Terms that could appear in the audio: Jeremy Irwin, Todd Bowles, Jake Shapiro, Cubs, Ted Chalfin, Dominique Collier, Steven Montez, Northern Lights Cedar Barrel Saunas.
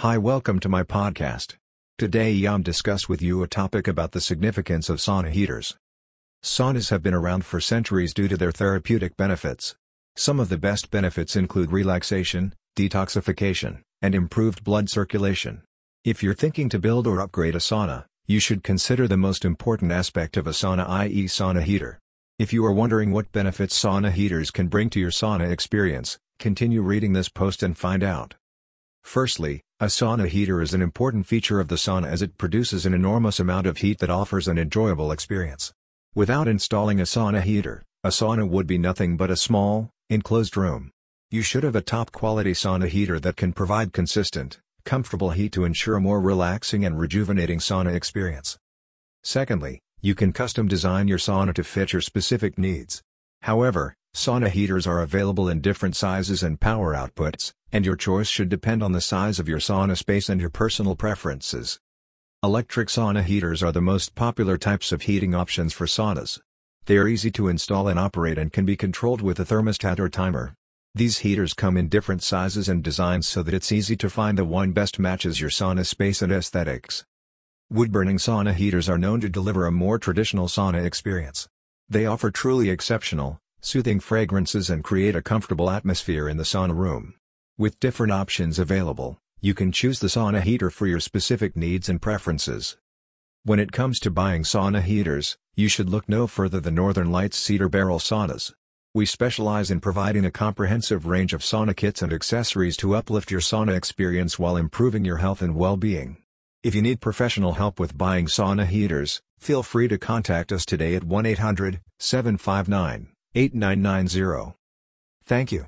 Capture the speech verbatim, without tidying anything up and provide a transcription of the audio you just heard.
Hi, welcome to my podcast. Today I'm discuss with you a topic about the significance of sauna heaters. Saunas have been around for centuries due to their therapeutic benefits. Some of the best benefits include relaxation, detoxification, and improved blood circulation. If you're thinking to build or upgrade a sauna, you should consider the most important aspect of a sauna, that is sauna heater. If you are wondering what benefits sauna heaters can bring to your sauna experience, continue reading this post and find out. Firstly, a sauna heater is an important feature of the sauna as it produces an enormous amount of heat that offers an enjoyable experience. Without installing a sauna heater, a sauna would be nothing but a small, enclosed room. You should have a top-quality sauna heater that can provide consistent, comfortable heat to ensure a more relaxing and rejuvenating sauna experience. Secondly, you can custom design your sauna to fit your specific needs. However, sauna heaters are available in different sizes and power outputs, and your choice should depend on the size of your sauna space and your personal preferences. Electric sauna heaters are the most popular types of heating options for saunas. They are easy to install and operate and can be controlled with a thermostat or timer. These heaters come in different sizes and designs so that it's easy to find the one best matches your sauna space and aesthetics. Wood-burning sauna heaters are known to deliver a more traditional sauna experience. They offer truly exceptional, soothing fragrances and create a comfortable atmosphere in the sauna room. With different options available, you can choose the sauna heater for your specific needs and preferences. When it comes to buying sauna heaters, you should look no further than Northern Lights Cedar Barrel Saunas. We specialize in providing a comprehensive range of sauna kits and accessories to uplift your sauna experience while improving your health and well-being. If you need professional help with buying sauna heaters, feel free to contact us today at one eight hundred, seven five nine, eight nine nine zero. Thank you.